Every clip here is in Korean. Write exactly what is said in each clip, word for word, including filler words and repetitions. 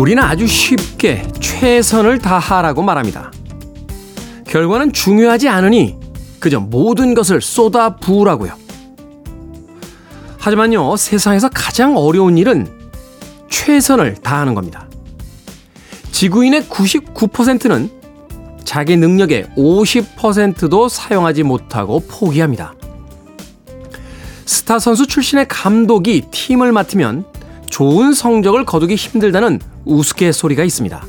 우리는 아주 쉽게 최선을 다하라고 말합니다. 결과는 중요하지 않으니 그저 모든 것을 쏟아 부으라고요. 하지만요, 세상에서 가장 어려운 일은 최선을 다하는 겁니다. 지구인의 구십구 퍼센트는 자기 능력의 오십 퍼센트도 사용하지 못하고 포기합니다. 스타 선수 출신의 감독이 팀을 맡으면 좋은 성적을 거두기 힘들다는 우스갯소리가 있습니다.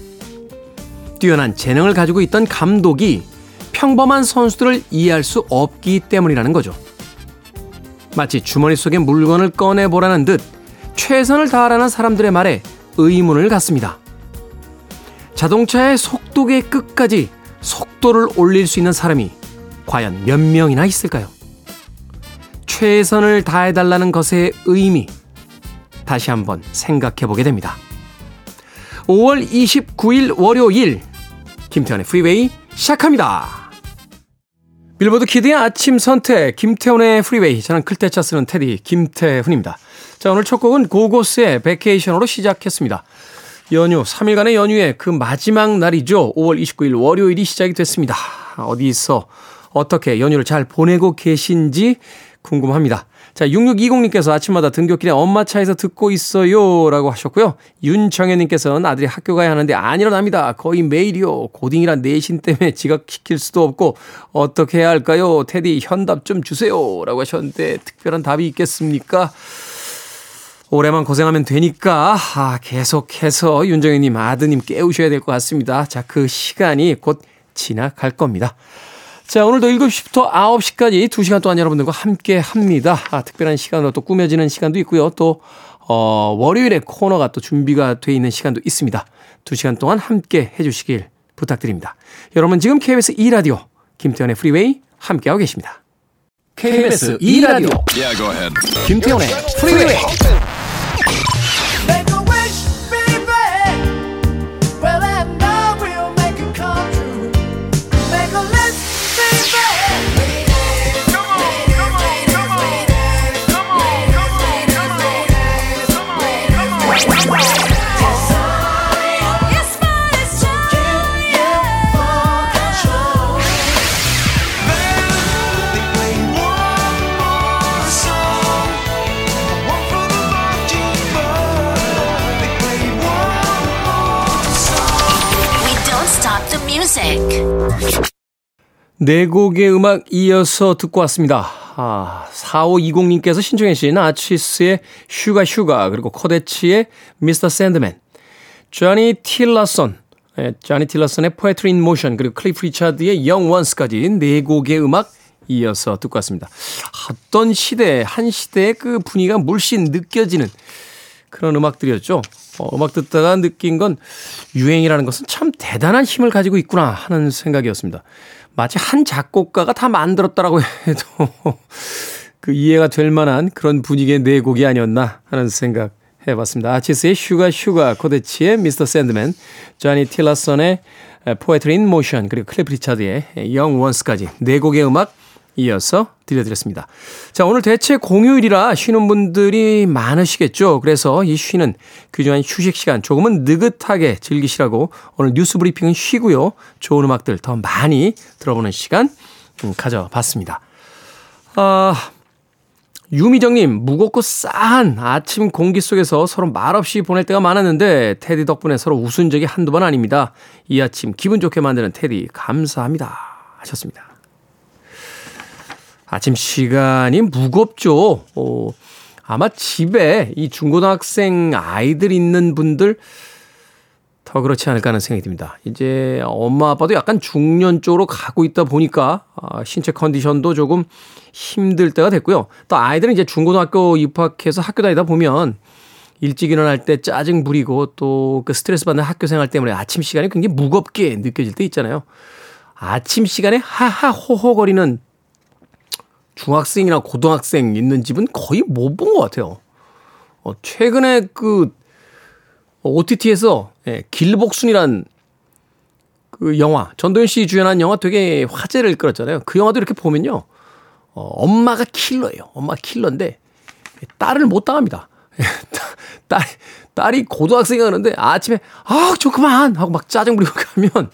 뛰어난 재능을 가지고 있던 감독이 평범한 선수들을 이해할 수 없기 때문이라는 거죠. 마치 주머니 속에 물건을 꺼내보라는 듯 최선을 다하라는 사람들의 말에 의문을 갖습니다. 자동차의 속도계 끝까지 속도를 올릴 수 있는 사람이 과연 몇 명이나 있을까요? 최선을 다해달라는 것의 의미, 다시 한번 생각해보게 됩니다. 오월 이십구일 월요일, 김태원의 프리웨이 시작합니다. 빌보드 키드의 아침 선택, 김태훈의 프리웨이. 저는 클때차 쓰는 테디 김태훈입니다. 자, 오늘 첫 곡은 고고스의 베케이션으로 시작했습니다. 연휴, 삼 일간의 연휴의 그 마지막 날이죠. 오월 이십구일 월요일이 시작이 됐습니다. 어디서 어떻게 연휴를 잘 보내고 계신지 궁금합니다. 자, 육육이공님께서 아침마다 등굣길에 엄마 차에서 듣고 있어요 라고 하셨고요. 윤정현님께서는 아들이 학교 가야 하는데 안 일어납니다. 거의 매일이요. 고딩이란 내신 때문에 지각시킬 수도 없고 어떻게 해야 할까요? 테디 현답 좀 주세요 라고 하셨는데 특별한 답이 있겠습니까? 올해만 고생하면 되니까 아, 계속해서 윤정현님 아드님 깨우셔야 될 것 같습니다. 자, 그 시간이 곧 지나갈 겁니다. 자, 오늘도 일곱 시부터 아홉 시까지 두 시간 동안 여러분들과 함께 합니다. 아, 특별한 시간으로 또 꾸며지는 시간도 있고요. 또 어, 월요일에 코너가 또 준비가 돼 있는 시간도 있습니다. 두 시간 동안 함께 해주시길 부탁드립니다. 여러분 지금 케이비에스 이 라디오 김태현의 프리웨이 함께하고 계십니다. 케이비에스 이 라디오 yeah, go ahead. 김태현의 프리웨이. 네 곡의 음악 이어서 듣고 왔습니다. 아, 사오이공님께서 신청해 주신 아치스의 슈가 슈가, 그리고 코데치의 미스터 샌드맨, 조니 틸러슨, 조니 틸러슨의 포에트리 인 모션, 그리고 클리프 리차드의 영 원스까지 네 곡의 음악 이어서 듣고 왔습니다. 어떤 시대, 한 시대의 그 분위기가 물씬 느껴지는 그런 음악들이었죠. 어, 음악 듣다가 느낀 건 유행이라는 것은 참 대단한 힘을 가지고 있구나 하는 생각이었습니다. 마치 한 작곡가가 다 만들었다라고 해도 그 이해가 될 만한 그런 분위기의 네 곡이 아니었나 하는 생각 해봤습니다. 아치스의 슈가 슈가, 코데치의 미스터 샌드맨, 조니 틸러슨의 포에트리 인 모션, 그리고 클리프 리차드의 영 원스까지 네 곡의 음악 이어서 들려드렸습니다. 자, 오늘 대체 공휴일이라 쉬는 분들이 많으시겠죠. 그래서 이 쉬는 귀중한 휴식 시간 조금은 느긋하게 즐기시라고 오늘 뉴스 브리핑은 쉬고요, 좋은 음악들 더 많이 들어보는 시간 가져봤습니다. 아, 유미정님, 무겁고 싸한 아침 공기 속에서 서로 말없이 보낼 때가 많았는데 테디 덕분에 서로 웃은 적이 한두 번 아닙니다. 이 아침 기분 좋게 만드는 테디 감사합니다 하셨습니다. 아침 시간이 무겁죠. 어, 아마 집에 이 중고등학생 아이들 있는 분들 더 그렇지 않을까 하는 생각이 듭니다. 이제 엄마 아빠도 약간 중년 쪽으로 가고 있다 보니까 아, 신체 컨디션도 조금 힘들 때가 됐고요. 또 아이들은 이제 중고등학교 입학해서 학교 다니다 보면 일찍 일어날 때 짜증 부리고 또 그 스트레스 받는 학교 생활 때문에 아침 시간이 굉장히 무겁게 느껴질 때 있잖아요. 아침 시간에 하하호호거리는 중학생이나 고등학생 있는 집은 거의 못 본 것 같아요. 어, 최근에 그 오티티에서 예, 길복순이란 그 영화, 전도연 씨 주연한 영화 되게 화제를 끌었잖아요. 그 영화도 이렇게 보면요, 어, 엄마가 킬러예요. 엄마 킬러인데 딸을 못 당합니다. 딸, 딸이 고등학생이 하는데 아침에 아, 저 그만 하고 막 짜증 부리고 가면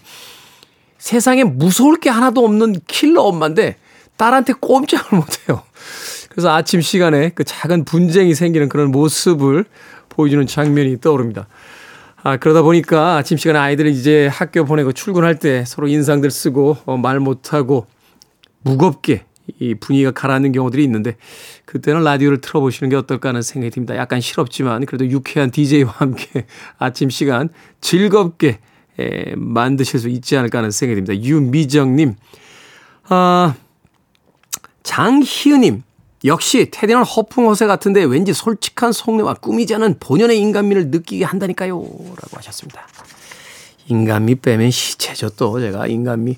세상에 무서울 게 하나도 없는 킬러 엄마인데 딸한테 꼼짝을 못해요. 그래서 아침 시간에 그 작은 분쟁이 생기는 그런 모습을 보여주는 장면이 떠오릅니다. 아, 그러다 보니까 아침 시간에 아이들을 이제 학교 보내고 출근할 때 서로 인상들 쓰고 어, 말 못하고 무겁게 이 분위기가 가라앉는 경우들이 있는데 그때는 라디오를 틀어보시는 게 어떨까 하는 생각이 듭니다. 약간 실없지만 그래도 유쾌한 디제이와 함께 아침 시간 즐겁게 에, 만드실 수 있지 않을까 하는 생각이 듭니다. 유미정님, 아, 장희은님, 역시 테디는 허풍허세 같은데 왠지 솔직한 속내와 꾸미지 않은 본연의 인간미를 느끼게 한다니까요 라고 하셨습니다. 인간미 빼면 시체죠. 또 제가 인간미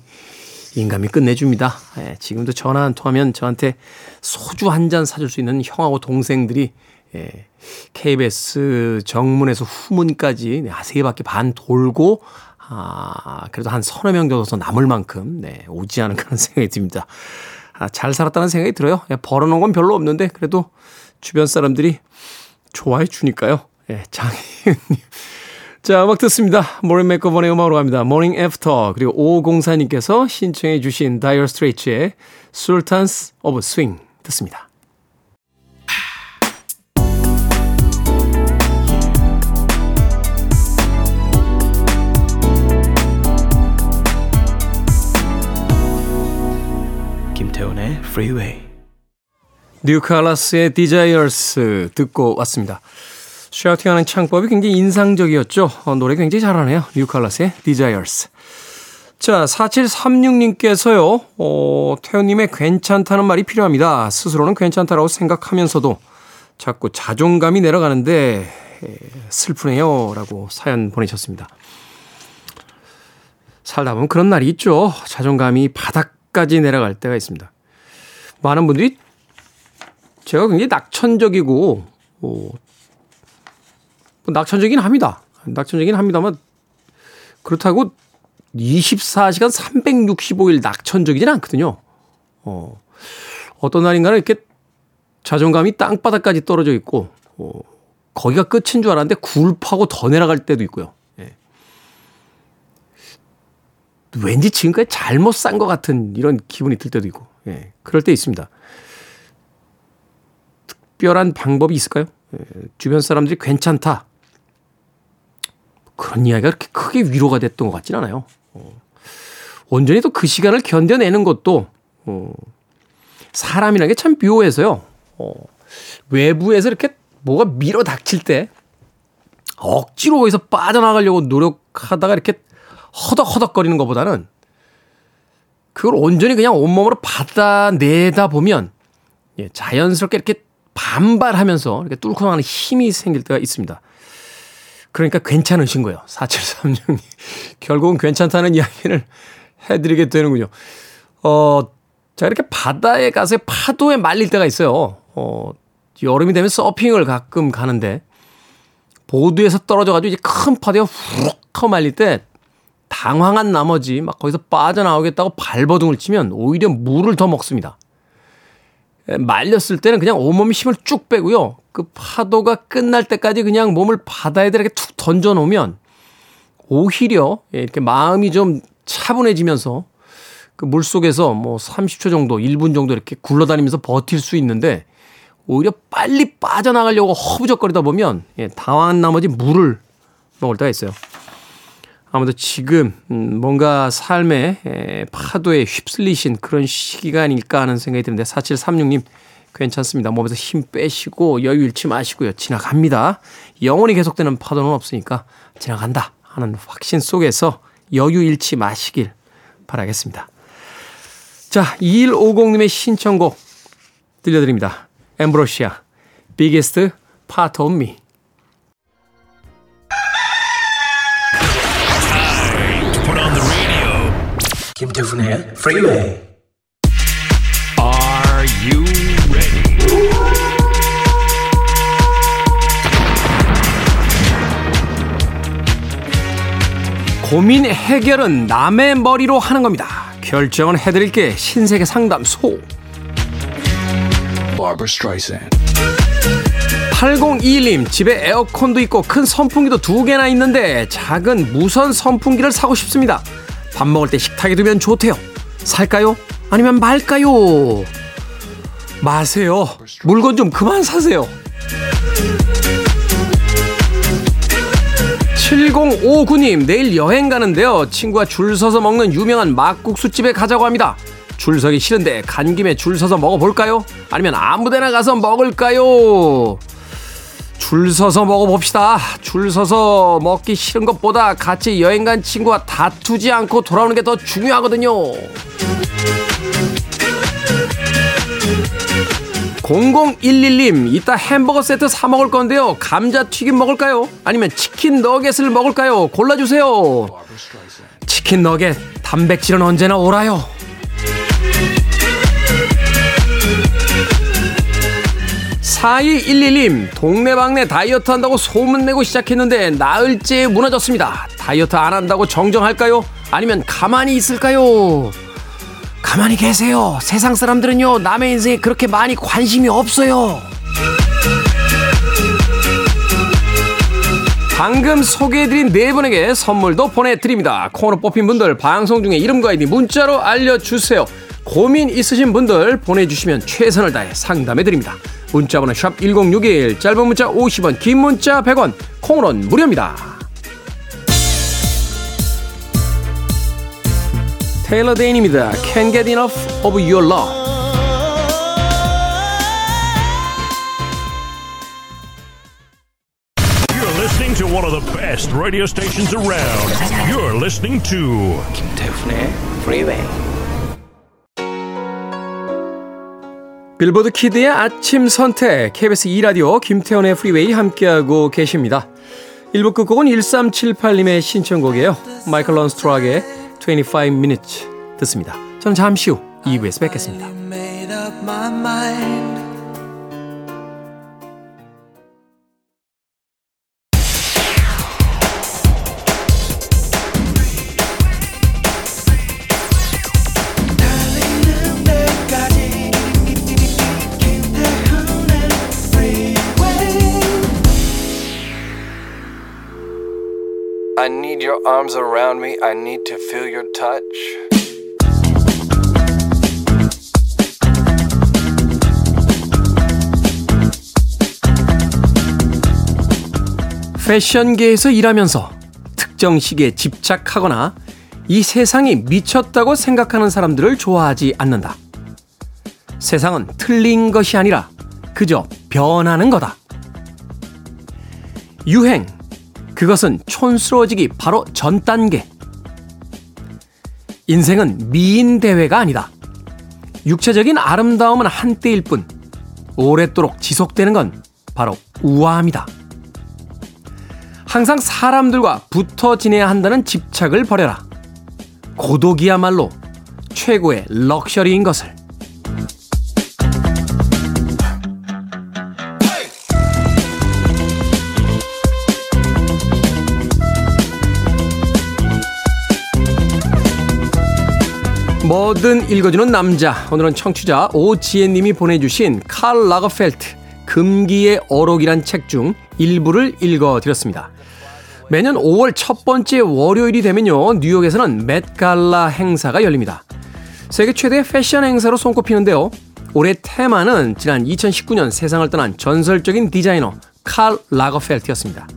인간미 끝내줍니다. 예, 지금도 전화 한 통하면 저한테 소주 한 잔 사줄 수 있는 형하고 동생들이 예, 케이비에스 정문에서 후문까지 아, 세 바퀴 반 돌고 아, 그래도 한 서너 명 정도 남을 만큼 네, 오지 않은 그런 생각이 듭니다. 아, 잘 살았다는 생각이 들어요. 예, 벌어놓은 건 별로 없는데 그래도 주변 사람들이 좋아해 주니까요. 예, 장희은님. 자, 음악 듣습니다. 모린 맥거번의 음악으로 갑니다. Morning After. 그리고 오오공사님께서 신청해 주신 다이어 스트레이츠의 Sultans of Swing 듣습니다. 김태훈의 Freeway. 뉴칼라스의 Desires 듣고 왔습니다. 샤우팅하는 창법이 굉장히 인상적이었죠. 어, 노래 굉장히 잘하네요. 뉴칼라스의 Desires. 자, 사칠삼육님께서요. 어, 태훈님의 괜찮다는 말이 필요합니다. 스스로는 괜찮다라고 생각하면서도 자꾸 자존감이 내려가는데 에, 슬프네요. 라고 사연 보내셨습니다. 살다 보면 그런 날이 있죠. 자존감이 바닥까지 내려갈 때가 있습니다. 많은 분들이 제가 굉장히 낙천적이고 어, 낙천적이긴 합니다. 낙천적이긴 합니다만 그렇다고 이십사시간 삼백육십오일 낙천적이진 않거든요. 어, 어떤 날인가는 이렇게 자존감이 땅바닥까지 떨어져 있고 어, 거기가 끝인 줄 알았는데 굴파고 더 내려갈 때도 있고요. 예. 왠지 지금까지 잘못 산 것 같은 이런 기분이 들 때도 있고 예. 그럴 때 있습니다. 특별한 방법이 있을까요? 예. 주변 사람들이 괜찮다. 그런 이야기가 그렇게 크게 위로가 됐던 것 같진 않아요. 어. 온전히 또 그 시간을 견뎌내는 것도 어. 사람이라는 게 참 묘해서요. 어. 외부에서 이렇게 뭐가 밀어닥칠 때 억지로 거기서 빠져나가려고 노력하다가 이렇게 허덕허덕거리는 것보다는 그걸 온전히 그냥 온몸으로 받아내다 보면 예. 자연스럽게 이렇게 반발하면서 이렇게 뚫고 나가는 힘이 생길 때가 있습니다. 그러니까 괜찮으신 거예요. 사칠삼육이. 결국은 괜찮다는 이야기를 해드리게 되는군요. 어, 자, 이렇게 바다에 가서 파도에 말릴 때가 있어요. 어, 여름이 되면 서핑을 가끔 가는데, 보드에서 떨어져가지고 이제 큰 파도에 훅 하고 말릴 때, 당황한 나머지 막 거기서 빠져나오겠다고 발버둥을 치면 오히려 물을 더 먹습니다. 말렸을 때는 그냥 온몸에 힘을 쭉 빼고요. 그 파도가 끝날 때까지 그냥 몸을 바다에다 이렇게 툭 던져놓으면 오히려 이렇게 마음이 좀 차분해지면서 그 물속에서 뭐 삼십초 정도, 일분 정도 이렇게 굴러다니면서 버틸 수 있는데 오히려 빨리 빠져나가려고 허부적거리다 보면 예, 당황한 나머지 물을 먹을 때가 있어요. 아무래도 지금 뭔가 삶의 파도에 휩쓸리신 그런 시기가 아닐까 하는 생각이 드는데 사칠삼육님 괜찮습니다. 몸에서 힘 빼시고 여유 잃지 마시고요. 지나갑니다. 영원히 계속되는 파도는 없으니까 지나간다 하는 확신 속에서 여유 잃지 마시길 바라겠습니다. 자, 이일오공님의 신청곡 들려드립니다. 엠브로시아, Biggest Part of Me. 김태훈의 Freeway. Are you ready? 고민 해결은 남의 머리로 하는 겁니다. 결정은 해드릴게. 신세계 상담소. Barbara Streisand. 팔공이일 님 집에 에어컨도 있고 큰 선풍기도 두 개나 있는데 작은 무선 선풍기를 사고 싶습니다. 밥 먹을 때 식탁에 두면 좋대요. 살까요? 아니면 말까요? 마세요. 물건 좀 그만 사세요. 칠공오구 님 내일 여행 가는데요. 친구가 줄 서서 먹는 유명한 막국수집에 가자고 합니다. 줄 서기 싫은데 간 김에 줄 서서 먹어볼까요? 아니면 아무데나 가서 먹을까요? 줄 서서 먹어봅시다. 줄 서서 먹기 싫은 것보다 같이 여행 간 친구와 다투지 않고 돌아오는 게 더 중요하거든요. 공공일일 님 이따 햄버거 세트 사 먹을 건데요. 감자튀김 먹을까요? 아니면 치킨 너겟을 먹을까요? 골라주세요. 치킨 너겟, 단백질은 언제나 오라요. 사이일일 님 동네방네 다이어트 한다고 소문내고 시작했는데 나흘째 무너졌습니다. 다이어트 안 한다고 정정할까요? 아니면 가만히 있을까요? 가만히 계세요. 세상 사람들은요 남의 인생에 그렇게 많이 관심이 없어요. 방금 소개해드린 네 분에게 선물도 보내드립니다. 콩으로 뽑힌 분들 방송 중에 이름과 아이디 문자로 알려주세요. 고민 있으신 분들 보내주시면 최선을 다해 상담해드립니다. 문자번호 샵 일공육일, 짧은 문자 오십 원, 긴 문자 백 원, 콩으로는 무료입니다. 테일러 데인입니다. Can't get enough of your love. You're listening to one of the best radio stations around. You're listening to 김태훈의 Freeway. 빌보드 키드의 아침 선택 케이비에스 이 라디오 김태원의 프리웨이 함께하고 계십니다. 일 부 끝곡은 일삼칠팔 님의 신청곡이에요. 마이클 런스트락의 twenty-five minutes 듣습니다. 저는 잠시 후 이 부에서 뵙겠습니다. I need your arms around me. I need to feel your touch. 패션계에서 일하면서 특정 시기에 집착하거나 이 세상이 미쳤다고 생각하는 사람들을 좋아하지 않는다. 세상은 틀린 것이 아니라 그저 변하는 거다. 유행. 그것은 촌스러워지기 바로 전 단계. 인생은 미인 대회가 아니다. 육체적인 아름다움은 한때일 뿐 오랫도록 지속되는 건 바로 우아함이다. 항상 사람들과 붙어 지내야 한다는 집착을 버려라. 고독이야말로 최고의 럭셔리인 것을. 뭐든 읽어주는 남자. 오늘은 청취자 오지혜님이 보내주신 칼 라거펠트 금기의 어록이란 책 중 일부를 읽어드렸습니다. 매년 오월 첫 번째 월요일이 되면요 뉴욕에서는 맷 갈라 행사가 열립니다. 세계 최대 패션 행사로 손꼽히는데요. 올해 테마는 지난 이천십구 년 세상을 떠난 전설적인 디자이너 칼 라거펠트였습니다.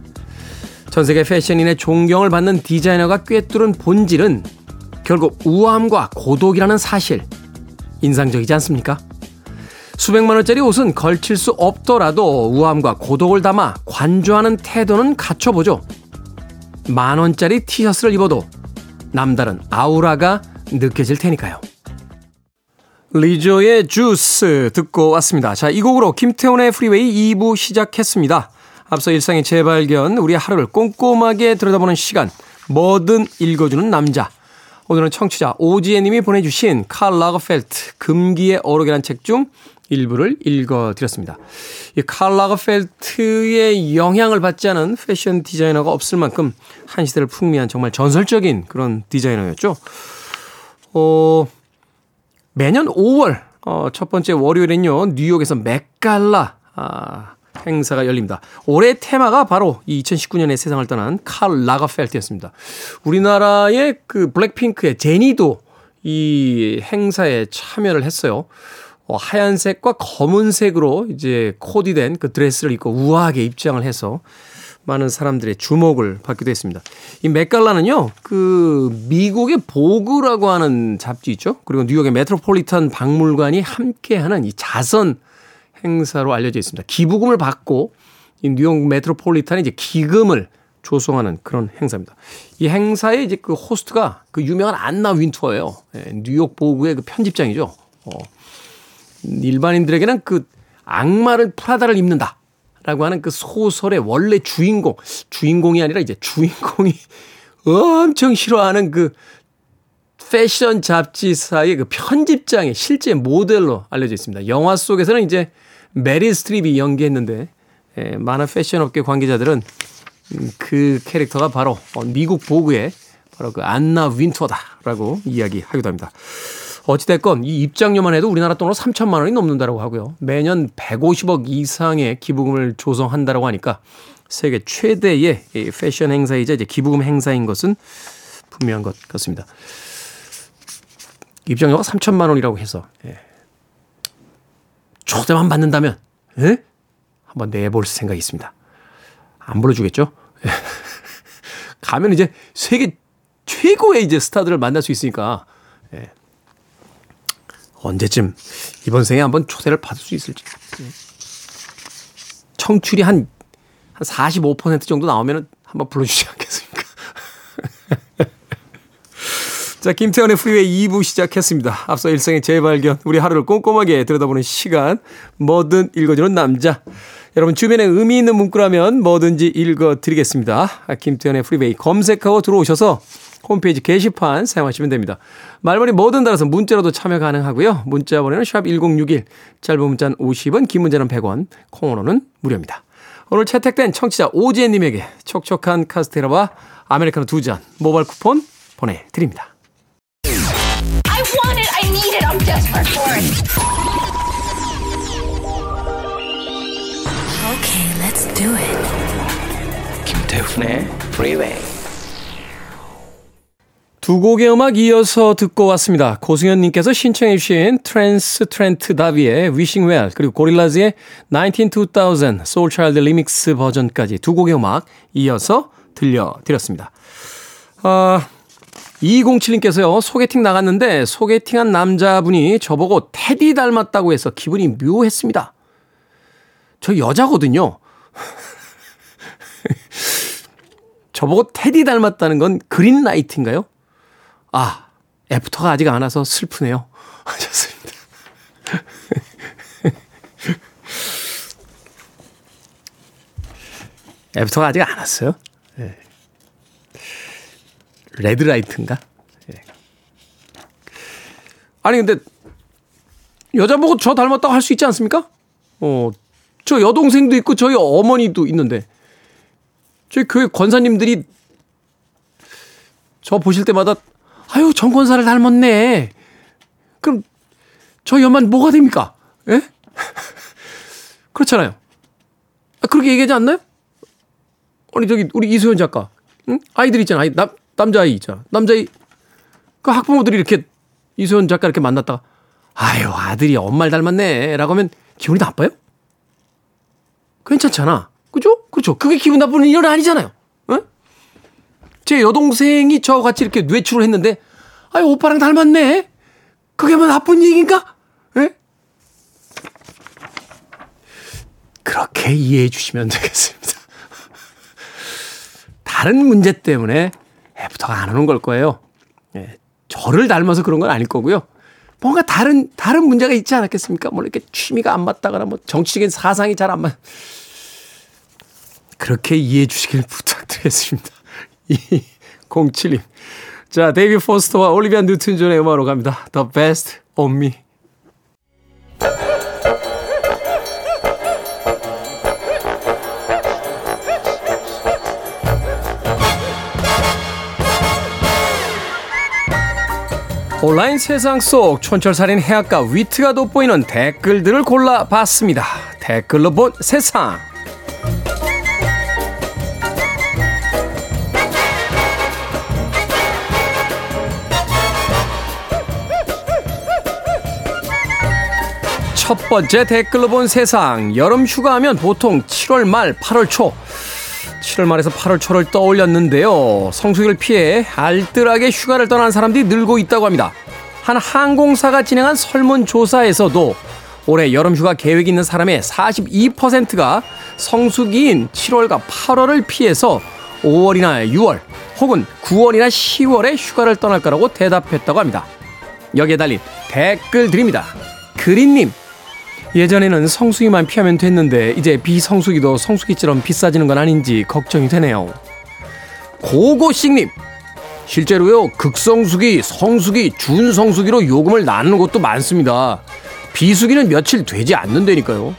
전 세계 패션인의 존경을 받는 디자이너가 꿰뚫은 본질은 결국 우아함과 고독이라는 사실. 인상적이지 않습니까? 수백만 원짜리 옷은 걸칠 수 없더라도 우아함과 고독을 담아 관조하는 태도는 갖춰보죠. 만 원짜리 티셔츠를 입어도 남다른 아우라가 느껴질 테니까요. 리조의 주스 듣고 왔습니다. 자, 이 곡으로 김태훈의 프리웨이 이 부 시작했습니다. 앞서 일상의 재발견, 우리의 하루를 꼼꼼하게 들여다보는 시간, 뭐든 읽어주는 남자. 오늘은 청취자 오지혜님이 보내주신 칼 라거펠트 금기의 어록이란 책 중 일부를 읽어드렸습니다. 이 칼 라거펠트의 영향을 받지 않은 패션 디자이너가 없을 만큼 한 시대를 풍미한 정말 전설적인 그런 디자이너였죠. 어, 매년 오월 어, 첫 번째 월요일엔요 뉴욕에서 맷갈라 아, 행사가 열립니다. 올해 테마가 바로 이 이천십구 년에 세상을 떠난 칼 라거펠트였습니다. 우리나라의 그 블랙핑크의 제니도 이 행사에 참여를 했어요. 어, 하얀색과 검은색으로 이제 코디된 그 드레스를 입고 우아하게 입장을 해서 많은 사람들의 주목을 받기도 했습니다. 이 맥갈라는요, 그 미국의 보그라고 하는 잡지 있죠. 그리고 뉴욕의 메트로폴리탄 박물관이 함께하는 이 자선 행사로 알려져 있습니다. 기부금을 받고 이 뉴욕 메트로폴리탄이 이제 기금을 조성하는 그런 행사입니다. 이 행사의 이제 그 호스트가 그 유명한 안나 윈투어예요. 예, 뉴욕 보그의 그 편집장이죠. 어, 일반인들에게는 그 악마를 프라다를 입는다. 라고 하는 그 소설의 원래 주인공, 주인공이 아니라 이제 주인공이 엄청 싫어하는 그 패션 잡지사의 그 편집장의 실제 모델로 알려져 있습니다. 영화 속에서는 이제 메릴 스트립이 연기했는데, 예, 많은 패션업계 관계자들은 그 캐릭터가 바로 미국 보그의 바로 그 안나 윈터다라고 이야기하기도 합니다. 어찌됐건 이 입장료만 해도 우리나라 돈으로 삼천만 원이 넘는다고 하고요. 매년 백오십억 이상의 기부금을 조성한다고 하니까 세계 최대의 패션 행사이자 이제 기부금 행사인 것은 분명한 것 같습니다. 입장료가 삼천만 원이라고 해서 예. 초대만 받는다면 예? 한번 내볼 생각이 있습니다. 안 불러주겠죠? 예. 가면 이제 세계 최고의 이제 스타들을 만날 수 있으니까 예. 언제쯤 이번 생에 한번 초대를 받을 수 있을지. 청출이 한, 한 사십오 퍼센트 정도 나오면 한번 불러주지 않겠습니까? 자, 김태현의 프리웨이 이 부 시작했습니다. 앞서 일상의 재발견, 우리 하루를 꼼꼼하게 들여다보는 시간, 뭐든 읽어주는 남자. 여러분 주변에 의미 있는 문구라면 뭐든지 읽어드리겠습니다. 김태현의 프리웨이 검색하고 들어오셔서 홈페이지 게시판 사용하시면 됩니다. 말머리 뭐든 달아서 문자로도 참여 가능하고요. 문자 번호는 샵 일공육일, 짧은 문자는 오십 원, 긴 문자는 백 원, 콩으로는 무료입니다. 오늘 채택된 청취자 오지혜님에게 촉촉한 카스테라와 아메리카노 두 잔 모바일 쿠폰 보내드립니다. I want it, I need it, I'm desperate for it. Okay, let's do it. 김태훈의 프리웨이. 두 곡의 음악 이어서 듣고 왔습니다. 고승현님께서 신청해 주신 트랜스 트렌트 다비의 Wishing Well, 그리고 고릴라즈의 나인틴 투 타우젠드 소울차일드 리믹스 버전까지 두 곡의 음악 이어서 들려드렸습니다. 아, 이공칠님께서요. 소개팅 나갔는데 소개팅한 남자분이 저보고 테디 닮았다고 해서 기분이 묘했습니다. 저 여자거든요. 저보고 테디 닮았다는 건 그린라이트인가요? 아, 애프터가 아직 안 와서 슬프네요. 하셨습니다. 애프터가 아직 안 왔어요? 네. 레드라이트인가? 네. 아니, 근데, 여자 보고 저 닮았다고 할 수 있지 않습니까? 어, 저 여동생도 있고, 저희 어머니도 있는데, 저희 교회 권사님들이 저 보실 때마다 아유, 정 권사를 닮았네. 그럼 저 연만 뭐가 됩니까? 예? 그렇잖아요. 아, 그렇게 얘기하지 않나요? 아니, 저기 우리 이소연 작가. 응? 아이들 있잖아. 아이, 남, 남자아이 있잖아. 남자아이. 그 학부모들이 이렇게 이소연 작가 이렇게 만났다가 아유, 아들이 엄마를 닮았네. 라고 하면 기분이 나빠요? 괜찮잖아. 그죠? 그렇죠. 그게 기분 나쁜 일은 아니잖아요. 제 여동생이 저와 같이 이렇게 뇌출을 했는데, 아유, 오빠랑 닮았네? 그게 뭐 나쁜 얘기인가? 예? 그렇게 이해해 주시면 되겠습니다. 다른 문제 때문에 애프터가 안 오는 걸 거예요. 예. 저를 닮아서 그런 건 아닐 거고요. 뭔가 다른, 다른 문제가 있지 않았겠습니까? 뭐 이렇게 취미가 안 맞다거나, 뭐 정치적인 사상이 잘 안 맞, 그렇게 이해해 주시길 부탁드리겠습니다. 이공칠님. 자, 데이비 포스터와 올리비아 뉴튼 존의 음악으로 갑니다. The Best of Me. 온라인 세상 속 촌철살인 해학과 위트가 돋보이는 댓글들을 골라봤습니다. 댓글로 본 세상. 첫 번째 댓글로 본 세상. 여름 휴가하면 보통 칠월 말 팔월 초, 칠월 말에서 팔월 초를 떠올렸는데요. 성수기를 피해 알뜰하게 휴가를 떠난 사람들이 늘고 있다고 합니다. 한 항공사가 진행한 설문조사에서도 올해 여름휴가 계획이 있는 사람의 사십이 퍼센트가 성수기인 칠월과 팔월을 피해서 오월이나 유월 혹은 구월이나 시월에 휴가를 떠날 거라고 대답했다고 합니다. 여기에 달린 댓글 드립니다. 그린님, 예전에는 성수기만 피하면 됐는데 이제 비성수기도 성수기처럼 비싸지는 건 아닌지 걱정이 되네요. 고고식님, 실제로요, 극성수기, 성수기, 준성수기로 요금을 나누는 곳도 많습니다. 비수기는 며칠 되지 않는다니까요.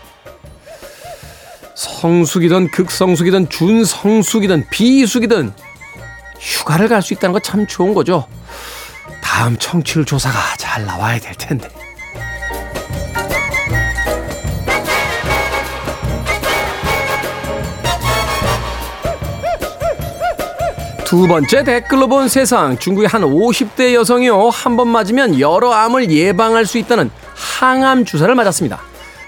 성수기든 극성수기든 준성수기든 비수기든 휴가를 갈 수 있다는 거 참 좋은 거죠. 다음 청취율 조사가 잘 나와야 될 텐데. 두 번째 댓글로 본 세상. 중국의 한 오십 대 여성이요, 한 번 맞으면 여러 암을 예방할 수 있다는 항암 주사를 맞았습니다.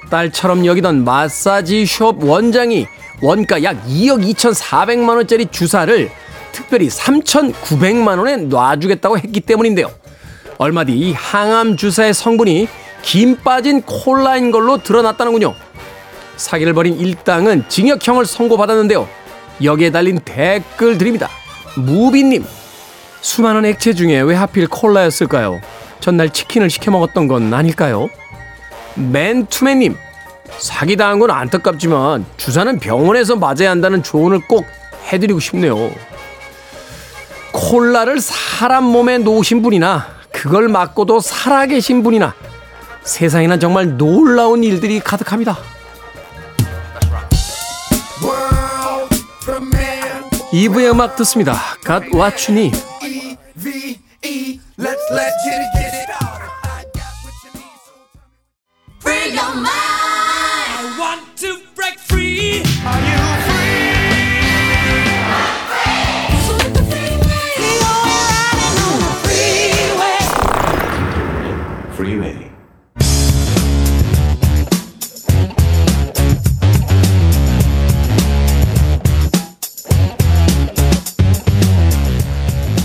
딸처럼 여기던 마사지 숍 원장이 원가 약 이억 이천사백만 원짜리 주사를 특별히 삼천구백만 원에 놔주겠다고 했기 때문인데요. 얼마 뒤 이 항암 주사의 성분이 김 빠진 콜라인 걸로 드러났다는군요. 사기를 벌인 일당은 징역형을 선고받았는데요. 여기에 달린 댓글 드립니다. 무비님, 수많은 액체 중에 왜 하필 콜라였을까요? 전날 치킨을 시켜 먹었던 건 아닐까요? 맨투맨님, 사기당한 건 안타깝지만 주사는 병원에서 맞아야 한다는 조언을 꼭 해드리고 싶네요. 콜라를 사람 몸에 놓으신 분이나 그걸 맞고도 살아계신 분이나 세상에는 정말 놀라운 일들이 가득합니다. 이 부의 음악 듣습니다. God What You Need.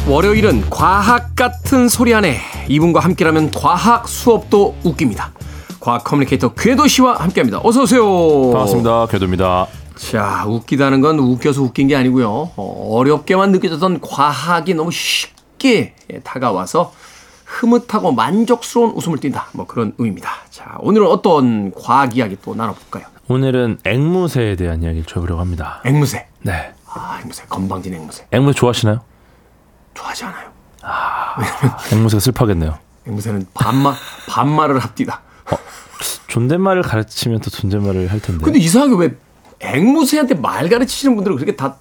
월요일은 과학같은 소리하네. 이분과 함께라면 과학 수업도 웃깁니다. 과학 커뮤니케이터 궤도 씨와 함께합니다. 어서 오세요. 반갑습니다. 궤도입니다. 자, 웃기다는 건 웃겨서 웃긴 게 아니고요, 어렵게만 느껴졌던 과학이 너무 쉽게 다가와서 흐뭇하고 만족스러운 웃음을 띈다, 뭐 그런 의미입니다. 자, 오늘은 어떤 과학 이야기 또 나눠볼까요? 오늘은 앵무새에 대한 이야기를 줘보려고 합니다. 앵무새? 네. 아, 앵무새. 건방진 앵무새. 앵무새 좋아하시나요? 좋아하지 않아요. 아, 앵무새가 슬퍼하겠네요. 앵무새는 반말, 반말을 합디다. 어, 존댓말을 가르치면 또 존댓말을 할 텐데. 근데 이상하게 왜 앵무새한테 말 가르치시는 분들은 그렇게 다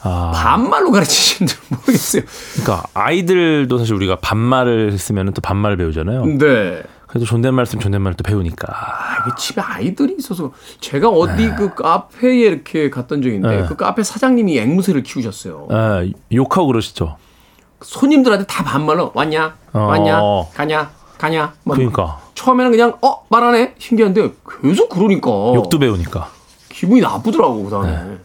아... 반말로 가르치시는지 모르겠어요. 그러니까 아이들도 사실 우리가 반말을 쓰면 또 반말을 배우잖아요. 네. 그래도 존댓말 쓰면 존댓말을 또 배우니까. 아, 이게 집에 아이들이 있어서 제가 어디 네. 그 카페에 이렇게 갔던 적인데 네. 그 카페 사장님이 앵무새를 키우셨어요. 네, 욕하고 그러시죠. 손님들한테 다 반말로 왔냐, 왔냐, 어... 가냐, 가냐. 그러니까 처음에는 그냥 어 말하네 신기한데 계속 그러니까 욕도 배우니까 기분이 나쁘더라고. 그다음에 네.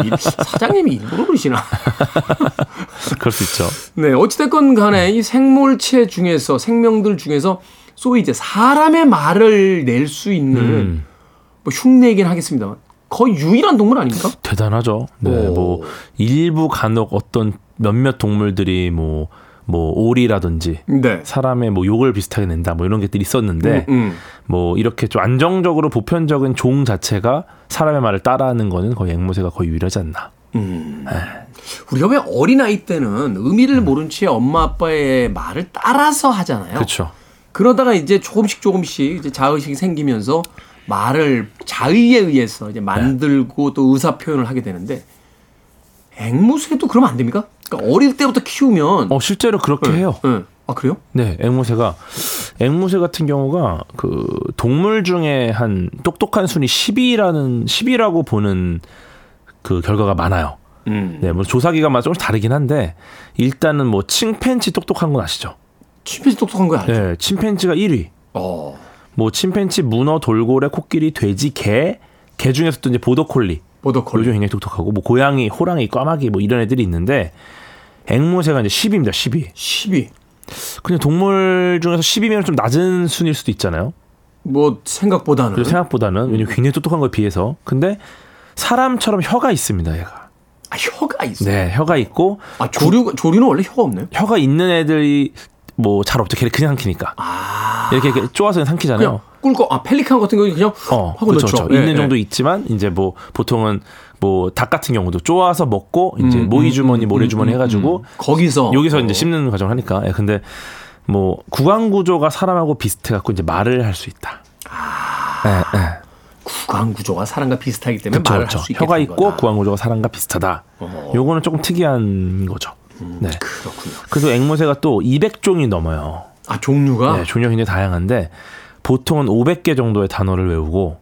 네. 사장님이 일부러 그러시나? 그럴 수 있죠. 네, 어찌됐건 간에 이 생물체 중에서 생명들 중에서 소위 이제 사람의 말을 낼 수 있는 음. 뭐 흉내이긴 하겠습니다만 거의 유일한 동물 아닙니까? 대단하죠. 네, 오. 뭐 일부 간혹 어떤 몇몇 동물들이 뭐, 뭐 오리라든지 네. 사람의 뭐 욕을 비슷하게 낸다 뭐 이런 것들이 있었는데 음, 음. 뭐 이렇게 좀 안정적으로 보편적인 종 자체가 사람의 말을 따라하는 거는 거의 앵무새가 거의 유일하지 않나. 음. 우리가 왜 어린아이 때는 의미를 음. 모른 채 엄마 아빠의 말을 따라서 하잖아요. 그렇죠. 그러다가 이제 조금씩 조금씩 이제 자의식이 생기면서 말을 자의에 의해서 이제 만들고 네. 또 의사 표현을 하게 되는데 앵무새도 그러면 안 됩니까? 그러니까 어릴 때부터 키우면 어 실제로 그렇게 네. 해요. 네. 아 그래요? 네, 앵무새가 앵무새 같은 경우가 그 동물 중에 한 똑똑한 순위 십이라는 십이라고 보는 그 결과가 많아요. 음. 네, 뭐 조사 기관마다 조금 다르긴 한데 일단은 뭐 침팬지 똑똑한 건 아시죠? 침팬지 똑똑한 거 아니죠? 네, 침팬지가 일 위. 어. 뭐 침팬치, 문어, 돌고래, 코끼리, 돼지, 개, 개 중에서도 이제 보더콜리, 보더콜리 요즘 굉장히 독특하고 뭐 고양이, 호랑이, 까마귀 뭐 이런 애들이 있는데 앵무새가 이제 십입니다. 십이. 십이. 근데 동물 중에서 십이면 좀 낮은 순위일 수도 있잖아요. 뭐 생각보다는. 생각보다는 왜냐면 굉장히 똑똑한 거에 비해서. 근데 사람처럼 혀가 있습니다, 얘가. 아, 혀가 있어요? 네, 혀가 있고. 아, 조류 조류는 원래 혀가 없나요? 혀가 있는 애들이 뭐 잘 없죠. 걔를 그냥 삼키니까. 아. 이렇게, 이렇게 쪼아서 삼키잖아요. 꿀꺽. 아, 펠리칸 같은 경우는 그냥 어, 하고 그렇죠, 넣죠. 그렇죠. 예, 있는 예. 정도 있지만 이제 뭐 보통은 뭐 닭 같은 경우도 쪼아서 먹고 이제 음, 모이주머니, 음, 모래주머니 음, 해가지고 음, 음. 거기서 여기서 어. 이제 씹는 과정을 하니까. 예, 근데 뭐 구강 구조가 사람하고 비슷해갖고 이제 말을 할 수 있다. 아. 예, 예. 구강 구조가 사람과 비슷하기 때문에 그렇죠, 말을 그렇죠. 할 수 있다. 혀가 있고 구강 구조가 사람과 비슷하다. 어. 요거는 조금 특이한 거죠. 음, 네. 그렇군요. 그래서 앵무새가 또 이백 종이 넘어요. 아, 종류가? 네, 종류가 굉장히 다양한데 보통은 오백 개 정도의 단어를 외우고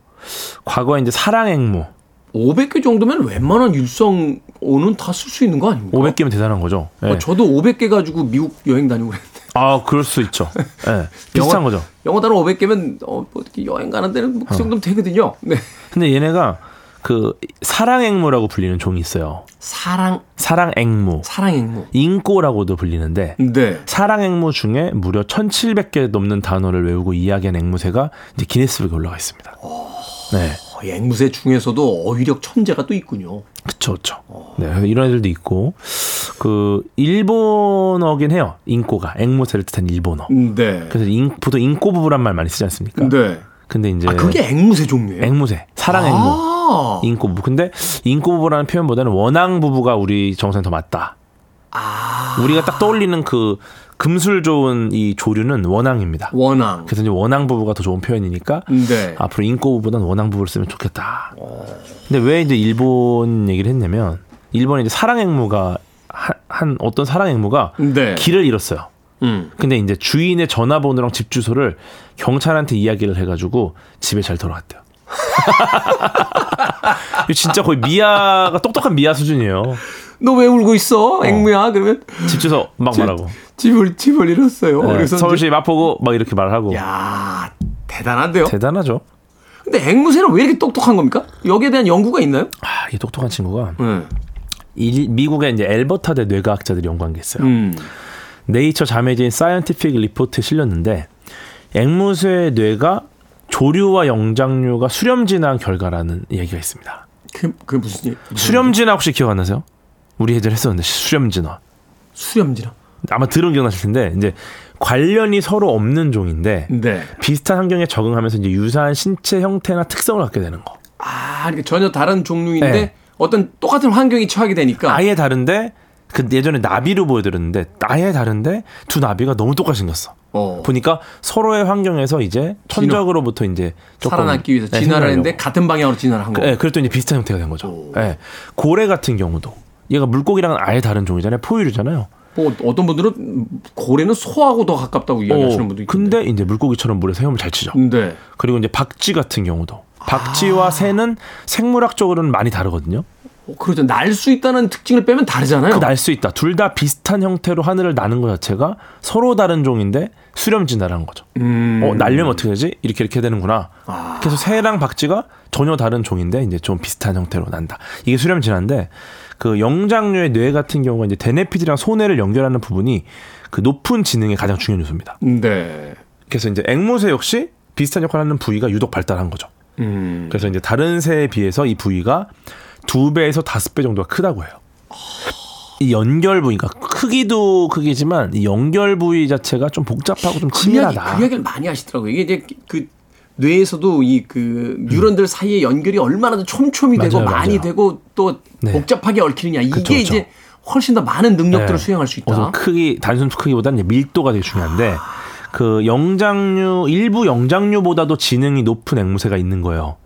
과거에 이제 사랑앵무 오백 개 정도면 웬만한 일상 오는 다 쓸 수 있는 거 아닙니까? 오백 개면 대단한 거죠. 네. 아, 저도 오백 개 가지고 미국 여행 다니고 했는데. 아, 그럴 수 있죠. 네, 비슷한 영어, 거죠. 영어 단어 오백 개면 어, 뭐 여행 가는 데는 뭐 그 정도면 어. 되거든요. 네. 근데 얘네가 그 사랑앵무라고 불리는 종이 있어요. 사랑 사랑앵무. 사랑앵무. 잉꼬라고도 불리는데 네. 사랑앵무 중에 무려 천칠백 개 넘는 단어를 외우고 이야기한 앵무새가 이제 기네스북에 올라가 있습니다. 오, 네. 앵무새 중에서도 어휘력 천재가 또 있군요. 그렇죠, 그렇죠. 네, 이런 애들도 있고 그 일본어긴 해요. 잉꼬가 앵무새를 뜻한 일본어. 네. 그래서 잉, 보통 잉꼬 부부란 말 많이 쓰지 않습니까? 네. 근데 이제 아, 그게 앵무새 종류예요? 앵무새. 사랑앵무. 아~ 잉꼬부부. 근데 잉꼬부부라는 표현보다는 원앙부부가 우리 정서는 더 맞다. 아. 우리가 딱 떠올리는 그 금술 좋은 이 조류는 원앙입니다. 원앙. 그래서 이제 원앙부부가 더 좋은 표현이니까 네. 앞으로 잉꼬부부보다는 원앙부부를 쓰면 좋겠다. 오. 근데 왜 이제 일본 얘기를 했냐면 일본에 이제 사랑앵무가 한, 한 어떤 사랑앵무가 네. 길을 잃었어요. 음. 근데 이제 주인의 전화번호랑 집 주소를 경찰한테 이야기를 해가지고 집에 잘 돌아왔대요. 진짜 거의 미아가 똑똑한 미아 수준이에요. 너 왜 울고 있어, 어. 앵무야? 그러면 집 주소 막 집, 말하고. 집을 집을 잃었어요. 네, 그래서 서울시 마포구 막 이렇게 말하고. 야, 대단한데요? 대단하죠. 근데 앵무새는 왜 이렇게 똑똑한 겁니까? 여기에 대한 연구가 있나요? 아, 이 똑똑한 친구가 음. 이, 미국의 이제 엘버타대 뇌과학자들이 연구한 게 있어요. 음. 네이처 자매지인 사이언티픽 리포트에 실렸는데 앵무새의 뇌가 조류와 영장류가 수렴진화한 결과라는 얘기가 있습니다. 그게, 그게 무슨 얘기? 수렴진화 혹시 기억 안 나세요? 우리 예전에 했었는데 수렴진화. 수렴진화? 아마 들은 기억나실 텐데 이제 관련이 서로 없는 종인데 네. 비슷한 환경에 적응하면서 이제 유사한 신체 형태나 특성을 갖게 되는 거. 아, 그러니까 전혀 다른 종류인데 네. 어떤 똑같은 환경이 처하게 되니까. 아예 다른데 그 예전에 나비로 보여드렸는데 아예 다른데 두 나비가 너무 똑같이 생겼어. 어. 보니까 서로의 환경에서 이제 천적으로부터 이제 살아남기 위해서 진화를 네, 했는데 같은 방향으로 진화를 한 거예요. 네, 그래도 이제 비슷한 형태가 된 거죠. 네. 고래 같은 경우도 얘가 물고기랑은 아예 다른 종이잖아요. 포유류잖아요. 뭐 어떤 분들은 고래는 소하고 더 가깝다고 이야기하시는 분도 있고. 근데 이제 물고기처럼 물에 헤엄을 잘 치죠. 네. 그리고 이제 박쥐 같은 경우도 박쥐와 아. 새는 생물학적으로는 많이 다르거든요. 어, 그렇죠. 날 수 있다는 특징을 빼면 다르잖아요. 그 날 수 있다. 둘 다 비슷한 형태로 하늘을 나는 것 자체가 서로 다른 종인데 수렴진화라는 거죠. 음. 어, 날려면 어떻게 되지? 이렇게 이렇게 되는구나. 아. 그래서 새랑 박쥐가 전혀 다른 종인데 이제 좀 비슷한 형태로 난다. 이게 수렴진화인데 그 영장류의 뇌 같은 경우가 이제 베네핏이랑 손해를 연결하는 부분이 그 높은 지능의 가장 중요한 요소입니다. 네. 그래서 이제 앵무새 역시 비슷한 역할을 하는 부위가 유독 발달한 거죠. 음. 그래서 이제 다른 새에 비해서 이 부위가 두 배에서 다섯 배 정도가 크다고 해요. 이 연결 부위가 크기도 크기지만 이 연결 부위 자체가 좀 복잡하고 좀 치밀하다. 그, 이야기, 그 이야기를 많이 하시더라고요. 이게 이제 그 뇌에서도 이 그 뉴런들 음. 사이의 연결이 얼마나 더 촘촘히 맞아요, 되고 맞아요. 많이 되고 또 네. 복잡하게 얽히느냐 이게 그쵸, 그쵸. 이제 훨씬 더 많은 능력들을 네. 수행할 수 있다. 크기 단순 크기보다는 밀도가 되게 중요한데 그 영장류 일부 영장류보다도 지능이 높은 앵무새가 있는 거예요.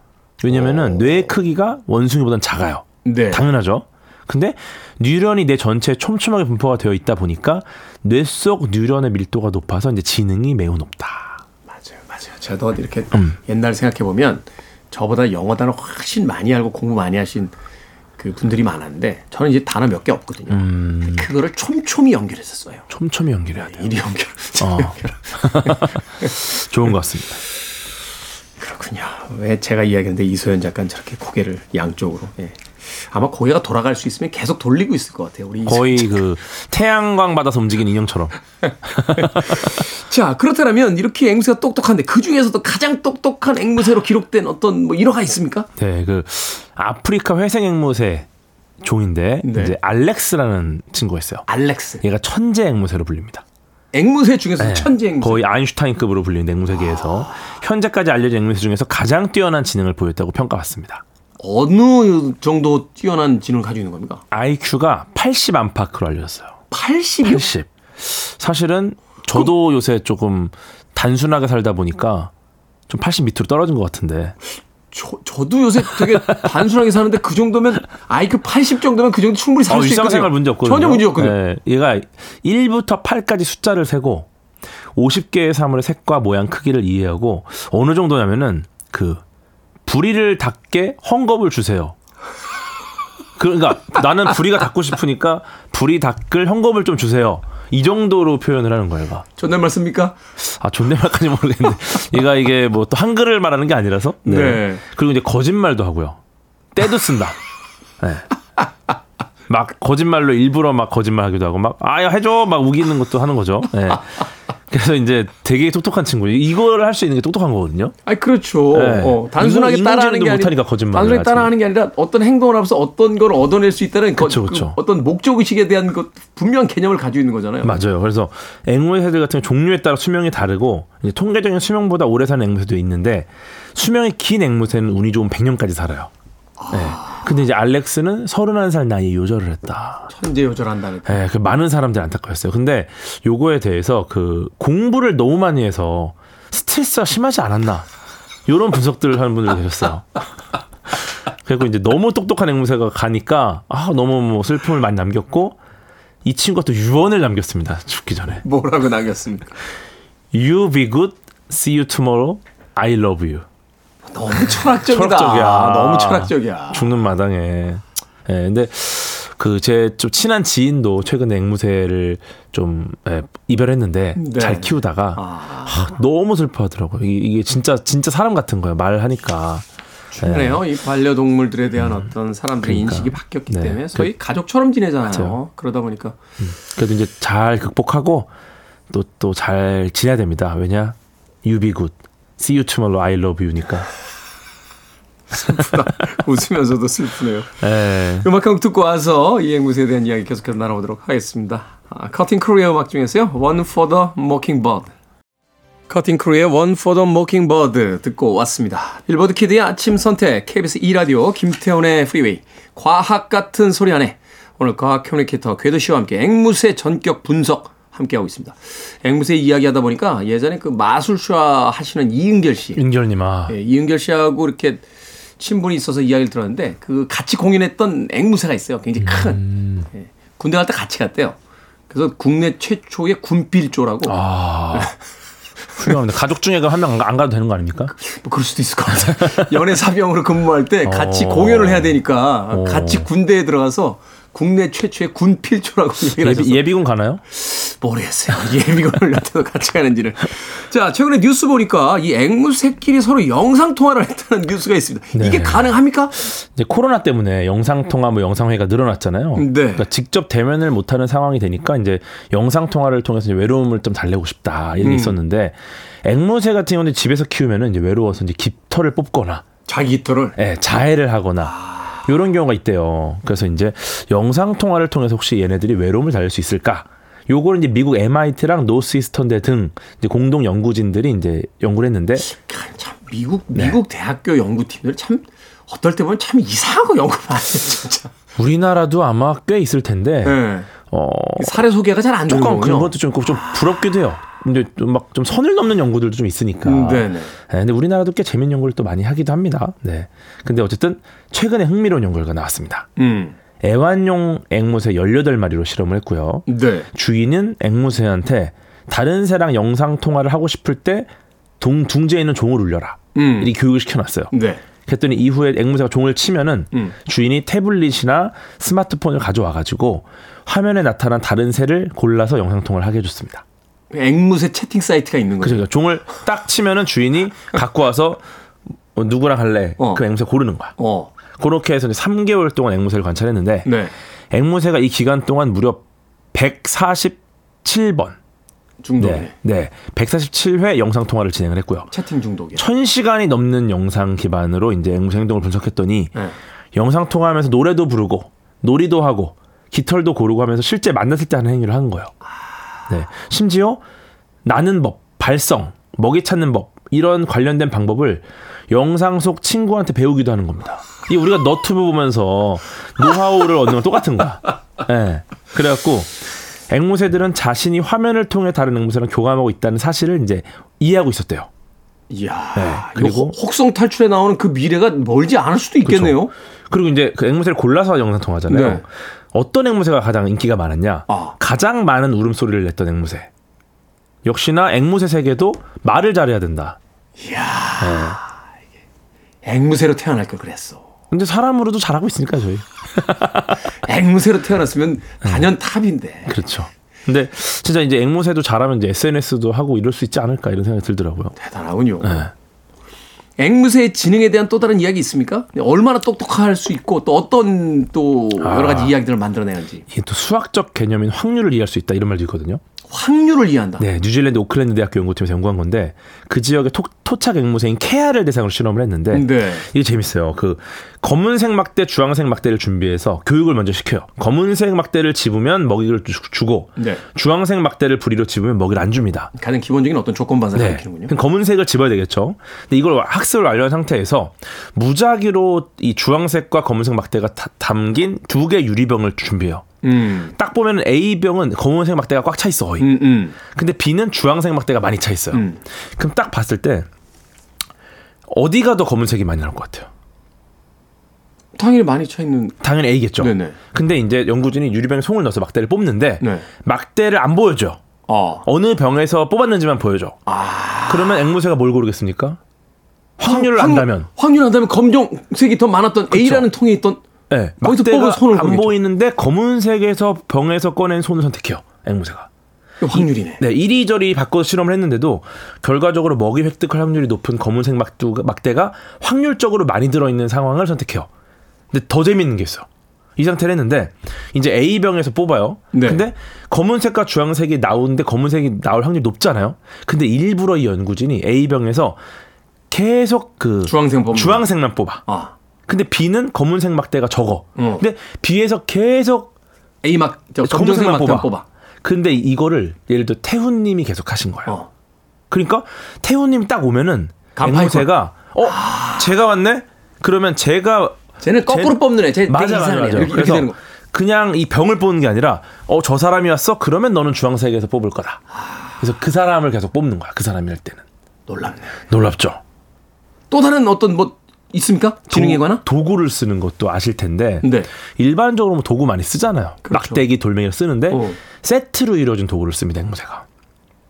왜냐면은 뇌의 크기가 원숭이보다는 작아요. 네. 당연하죠. 근데 뉴런이 뇌 전체에 촘촘하게 분포가 되어 있다 보니까 뇌 속 뉴런의 밀도가 높아서 이제 지능이 매우 높다. 맞아요, 맞아요. 저도 이렇게 음. 옛날 생각해 보면 저보다 영어 단어 훨씬 많이 알고 공부 많이 하신 그 분들이 많았는데 저는 이제 단어 몇 개 없거든요. 음. 그거를 촘촘히 연결해서 써요. 촘촘히 연결해야 돼요. 일이 연결. 어. 좋은 것 같습니다. 그렇군요. 왜 제가 이야기했는데 이소연 작가는 저렇게 고개를 양쪽으로. 예. 아마 고개가 돌아갈 수 있으면 계속 돌리고 있을 것 같아요. 우리 거의 그 태양광 받아서 움직이는 인형처럼. 자, 그렇다면 이렇게 앵무새가 똑똑한데 그 중에서도 가장 똑똑한 앵무새로 기록된 어떤 뭐 일화가 있습니까? 네, 그 아프리카 회색 앵무새 종인데 네. 이제 알렉스라는 친구가 있어요. 알렉스. 얘가 천재 앵무새로 불립니다. 앵무새 중에서 네, 천재 앵무새. 거의 아인슈타인급으로 불리는 앵무새계에서 아... 현재까지 알려진 앵무새 중에서 가장 뛰어난 지능을 보였다고 평가받습니다. 어느 정도 뛰어난 지능을 가지고 있는 겁니까? 아이큐가 팔십 안팎으로 알려졌어요. 팔십이요? 팔십. 사실은 저도 그럼... 요새 조금 단순하게 살다 보니까 좀 팔십 밑으로 떨어진 것 같은데. 저, 저도 요새 되게 단순하게 사는데 그 정도면 아이큐 팔십 정도면 그 정도 충분히 살 수 어, 있거든요. 일상생활 문제 없거든요. 전혀 문제 없거든요. 네, 얘가 일부터 팔까지 숫자를 세고 오십 개의 사물의 색과 모양 크기를 이해하고 어느 정도냐면은 그 부리를 닦게 헝겊을 주세요. 그러니까 나는 부리가 닦고 싶으니까 부리 닦을 헝겊을 좀 주세요. 이 정도로 표현을 하는 거예요. 얘가. 존댓말 씁니까? 아, 존댓말까지 모르겠는데. 얘가 이게 뭐 또 한글을 말하는 게 아니라서. 네. 네. 그리고 이제 거짓말도 하고요. 때도 쓴다. 네. 막 거짓말로 일부러 막 거짓말하기도 하고 막 아, 야, 해줘 막 우기는 것도 하는 거죠. 네. 그래서 이제 되게 똑똑한 친구. 이걸 할 수 있는 게 똑똑한 거거든요. 아, 그렇죠. 네. 어, 단순하게 따라하는 게 아니라 단순하게 따라하는 게 아니라 어떤 행동을 하면서 어떤 걸 얻어낼 수 있다는 그쵸, 거, 그쵸. 그 어떤 목적 의식에 대한 것 분명한 개념을 가지고 있는 거잖아요. 맞아요. 그래서 앵무새들 같은 종류에 따라 수명이 다르고 이제 통계적인 수명보다 오래 사는 앵무새도 있는데 수명이 긴 앵무새는 운이 좋으면 백 년까지 살아요. 네. 근데 이제 알렉스는 서른한 살 나이에 요절을 했다. 천재 요절한다는. 네, 그 많은 사람들이 안타까웠어요. 근데 요거에 대해서 그 공부를 너무 많이 해서 스트레스가 심하지 않았나 이런 분석들을 하는 분들이 계셨어요. 그리고 이제 너무 똑똑한 앵무새가 가니까 아 너무 뭐 슬픔을 많이 남겼고 이 친구가 또 유언을 남겼습니다. 죽기 전에. 뭐라고 남겼습니까? You be good, see you tomorrow, I love you. 너무 철학적이다. 철학적이야. 너무 철학적이야. 죽는 마당에. 예. 네, 근데 그 제 좀 친한 지인도 최근에 앵무새를 좀 예, 이별했는데 네. 잘 키우다가 아. 하, 너무 슬퍼하더라고요. 이게 진짜 진짜 사람 같은 거예요. 말하니까. 그래요. 네. 이 반려동물들에 대한 음. 어떤 사람들의 그러니까. 인식이 바뀌었기 네. 때문에 소위 그, 가족처럼 지내잖아요. 맞아요. 그러다 보니까 음. 그래도 이제 잘 극복하고 또 또 잘 지내야 됩니다. 왜냐? You be good. See you tomorrow, I love you니까. 슬프다. 웃으면서도 슬프네요. 네. 음악 한곡 듣고 와서 이 앵무새에 대한 이야기 계속해서 나눠보도록 하겠습니다. 아, Cutting Korea 음악 중에서요. One for the Mockingbird. Cutting Korea One for the Mockingbird 듣고 왔습니다. 빌보드 키드의 아침 선택 케이비에스 이 라디오 김태훈의 프리웨이 과학같은 소리하네. 오늘 과학 커뮤니케이터 궤도 씨와 함께 앵무새 전격 분석 함께하고 있습니다. 앵무새 이야기하다 보니까 예전에 그 마술쇼 하시는 이은결 씨. 은결님 아. 예, 이은결 씨하고 이렇게 친분이 있어서 이야기를 들었는데 그 같이 공연했던 앵무새가 있어요. 굉장히 큰. 음. 예, 군대 갈 때 같이 갔대요. 그래서 국내 최초의 군필조라고. 아. 훌륭합니다. 가족 중에 한 명 안 가도 되는 거 아닙니까? 뭐 그럴 수도 있을 것 같아요. 연애 사병으로 근무할 때 같이 어. 공연을 해야 되니까 어. 같이 군대에 들어가서 국내 최초의 군필조라고 얘기를 하셨어요. 예비, 예비군 가나요? 모르겠어요. 예비군을 나타도 같이 가는지는. 자, 최근에 뉴스 보니까 이 앵무새끼리 서로 영상통화를 했다는 뉴스가 있습니다. 네. 이게 가능합니까? 이제 코로나 때문에 영상통화, 뭐 영상회의가 늘어났잖아요. 네. 그러니까 직접 대면을 못하는 상황이 되니까 이제 영상통화를 통해서 이제 외로움을 좀 달래고 싶다. 이런 게 음. 있었는데 앵무새 같은 경우는 집에서 키우면 이제 외로워서 이제 깃털을 뽑거나 자기 깃털을? 네, 자해를 하거나. 아. 이런 경우가 있대요. 그래서 이제 영상통화를 통해서 혹시 얘네들이 외로움을 달랠 수 있을까? 요거는 이제 미국 엠아이티랑 Northeastern 대 등 이제 공동 연구진들이 이제 연구를 했는데. 참, 미국, 미국 네. 대학교 연구팀들 참, 어떨 때 보면 참 이상한 거 연구 많아요, 진짜. 우리나라도 아마 꽤 있을 텐데. 네. 어. 사례 소개가 잘 안 되는 거죠. 그런 것도 좀 있고 좀 부럽기도 해요. 근데 막 좀 선을 넘는 연구들도 좀 있으니까. 음, 네네. 네, 근데 우리나라도 꽤 재밌는 연구를 또 많이 하기도 합니다. 네. 근데 어쨌든 최근에 흥미로운 연구 결과 나왔습니다. 음. 애완용 앵무새 열여덟 마리로 실험을 했고요. 네. 주인은 앵무새한테 다른 새랑 영상 통화를 하고 싶을 때 동, 둥지에 있는 종을 울려라. 음. 이렇게 교육을 시켜놨어요. 네. 그랬더니 이후에 앵무새가 종을 치면은 음. 주인이 태블릿이나 스마트폰을 가져와가지고 화면에 나타난 다른 새를 골라서 영상 통화를 하게 해줬습니다. 앵무새 채팅 사이트가 있는 거죠. 그러니까 종을 딱 치면은 주인이 갖고 와서 어, 누구랑 할래? 어. 그 앵무새 고르는 거야. 어. 그렇게 해서 이제 삼 개월 동안 앵무새를 관찰했는데 네. 앵무새가 이 기간 동안 무려 백사십칠 번 중독이네. 네, 네. 백사십칠 회 영상 통화를 진행을 했고요. 채팅 중독이요. 천 시간이 넘는 영상 기반으로 이제 앵무새 행동을 분석했더니 네. 영상 통화하면서 노래도 부르고 놀이도 하고 깃털도 고르고 하면서 실제 만났을 때 하는 행위를 한 거예요. 아... 네. 심지어 나는 법, 발성, 먹이 찾는 법 이런 관련된 방법을 영상 속 친구한테 배우기도 하는 겁니다. 이게 우리가 너튜브 보면서 노하우를 얻는 건 똑같은 거야. 네. 그래갖고 앵무새들은 자신이 화면을 통해 다른 앵무새랑 교감하고 있다는 사실을 이제 이해하고 있었대요. 이야. 네. 그리고 혹성 탈출에 나오는 그 미래가 멀지 않을 수도 있겠네요. 그렇죠. 그리고 이제 그 앵무새를 골라서 영상 통화하잖아요. 네. 어떤 앵무새가 가장 인기가 많았냐? 아. 가장 많은 울음소리를 냈던 앵무새. 역시나 앵무새 세계도 말을 잘해야 된다. 이야. 네. 앵무새로 태어날 걸 그랬어. 근데 사람으로도 잘하고 있으니까 저희. 앵무새로 태어났으면 단연 탑인데. 그렇죠. 근데 진짜 이제 앵무새도 잘하면 이제 에스엔에스도 하고 이럴 수 있지 않을까 이런 생각이 들더라고요. 대단하군요. 네. 앵무새의 지능에 대한 또 다른 이야기 있습니까? 얼마나 똑똑할 수 있고 또 어떤 또 여러 가지 아, 이야기들을 만들어내는지. 이게 또 수학적 개념인 확률을 이해할 수 있다 이런 말도 있거든요. 확률을 이해한다. 네, 뉴질랜드 오클랜드 대학교 연구팀에서 연구한 건데 그 지역의 토, 토착 앵무새인 케아를 대상으로 실험을 했는데 네. 이게 재밌어요. 그 검은색 막대, 주황색 막대를 준비해서 교육을 먼저 시켜요. 검은색 막대를 집으면 먹이를 주, 주고 네. 주황색 막대를 부리로 집으면 먹이를 안 줍니다. 가장 기본적인 어떤 조건 반사를 네. 가리키는군요. 검은색을 집어야 되겠죠. 근데 이걸 학습을 완료한 상태에서 무작위로 이 주황색과 검은색 막대가 다, 담긴 두 개의 유리병을 준비해요. 음. 딱 보면 A병은 검은색 막대가 꽉 차 있어 거의. 음, 음. 근데 B는 주황색 막대가 많이 차 있어요. 음. 그럼 딱 봤을 때 어디가 더 검은색이 많이 나올 것 같아요? 당연히 많이 차 있는 당연히 A겠죠. 네네. 근데 이제 연구진이 유리병에 손을 넣어서 막대를 뽑는데 네. 막대를 안 보여줘. 어. 어느 병에서 뽑았는지만 보여줘. 아. 그러면 앵무새가 뭘 고르겠습니까? 확률을 황, 안다면 확률을 안다면 검정색이 더 많았던 그쵸. A라는 통에 있던 네, 거기서 뽑은 손을 안 보이는데 검은색에서 병에서 꺼낸 손을 선택해요. 앵무새가. 확률이네. 네, 이리저리 바꿔 실험을 했는데도 결과적으로 먹이 획득할 확률이 높은 검은색 막두, 막대가 확률적으로 많이 들어있는 상황을 선택해요. 근데 더 재밌는 게 있어요. 이 상태를 했는데 이제 A병에서 뽑아요. 네. 근데 검은색과 주황색이 나오는데 검은색이 나올 확률이 높잖아요. 근데 일부러 이 연구진이 A병에서 계속 그 주황색 주황색만 뽑아. 아. 근데 B는 검은색 막대가 적어. 어. 근데 B에서 계속 A 막 검은색 막대만 뽑아. 근데 이거를 예를 들어 태훈님이 계속 하신 거예요. 어. 그러니까 태훈님 딱 오면은 앵무새가 어 아... 제가 왔네. 그러면 제가 쟤는 거꾸로 쟤... 뽑는 애. 쟤 맞아, 맞아, 맞아. 이렇게, 그래서 이렇게 그냥 이 병을 뽑는 게 아니라 어 저 사람이 왔어. 그러면 너는 주황색에서 뽑을 거다. 그래서 그 사람을 계속 뽑는 거야. 그 사람이 할 때는. 놀랍네. 놀랍죠. 또 다른 어떤 뭐 있습니까? 지능에 관한? 도구를 쓰는 것도 아실 텐데 네. 일반적으로 뭐 도구 많이 쓰잖아요. 그렇죠. 막대기, 돌멩이를 쓰는데 어. 세트로 이루어진 도구를 씁니다. 앵무새가.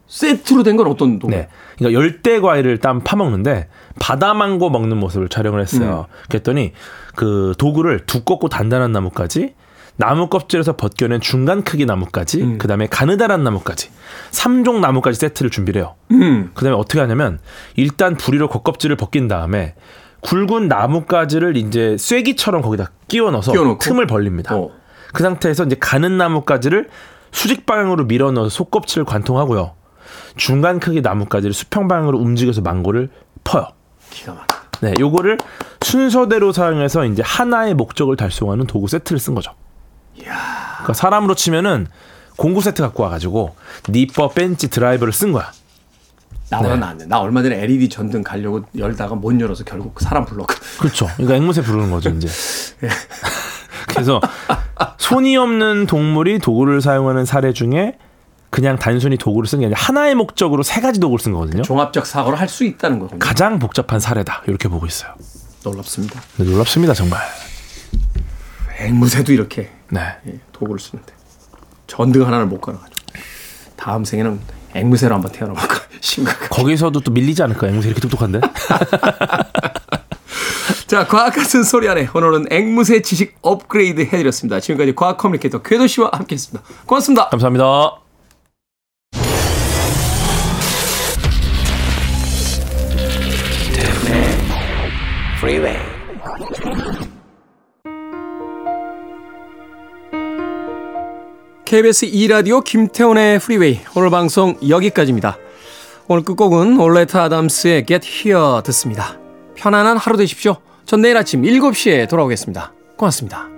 세트로 된 건 어떤 도구? 네. 그러니까 열대 과일을 땀 파먹는데 바다망고 먹는 모습을 촬영을 했어요. 음. 그랬더니 그 도구를 두껍고 단단한 나무까지, 나무 껍질에서 벗겨낸 중간 크기 나무까지, 음. 그 다음에 가느다란 나무까지, 삼 종 나무까지 세트를 준비를 해요. 음. 그 다음에 어떻게 하냐면 일단 부리로 겉껍질을 벗긴 다음에 굵은 나뭇가지를 이제 쐐기처럼 거기다 끼워 넣어서 끼워놓고? 틈을 벌립니다. 어. 그 상태에서 이제 가는 나뭇가지를 수직 방향으로 밀어 넣어서 속껍질을 관통하고요. 중간 크기 나뭇가지를 수평 방향으로 움직여서 망고를 퍼요. 기가 막혀. 네, 요거를 순서대로 사용해서 이제 하나의 목적을 달성하는 도구 세트를 쓴 거죠. 이야. 그러니까 사람으로 치면은 공구 세트 갖고 와가지고 니퍼, 벤치, 드라이버를 쓴 거야. 나보다 낫네. 네. 나 얼마 전에 엘이디 전등 가려고 열다가 못 열어서 결국 사람 불렀거든. 그렇죠. 그러니까 앵무새 부르는 거죠 이제. 네. 그래서 손이 없는 동물이 도구를 사용하는 사례 중에 그냥 단순히 도구를 쓴 게 아니라 하나의 목적으로 세 가지 도구를 쓴 거거든요. 종합적 사고를 할 수 있다는 거군요. 가장 복잡한 사례다 이렇게 보고 있어요. 놀랍습니다. 네, 놀랍습니다 정말. 앵무새도 이렇게 네. 도구를 쓰는데 전등 하나를 못 갈아가지고 다음 생에는 앵무새로 한번 태어나볼까 심각해. 거기서도 또 밀리지 않을까? 앵무새 이렇게 똑똑한데? 자, 과학같은 소리하네. 오늘은 앵무새 지식 업그레이드 해드렸습니다. 지금까지 과학 커뮤니케이터 궤도 씨와 함께했습니다. 고맙습니다. 감사합니다. freeway. 케이비에스 이 라디오 김태훈의 프리웨이 오늘 방송 여기까지입니다. 오늘 끝곡은 올레타 아담스의 Get Here 듣습니다. 편안한 하루 되십시오. 전 내일 아침 일곱 시에 돌아오겠습니다. 고맙습니다.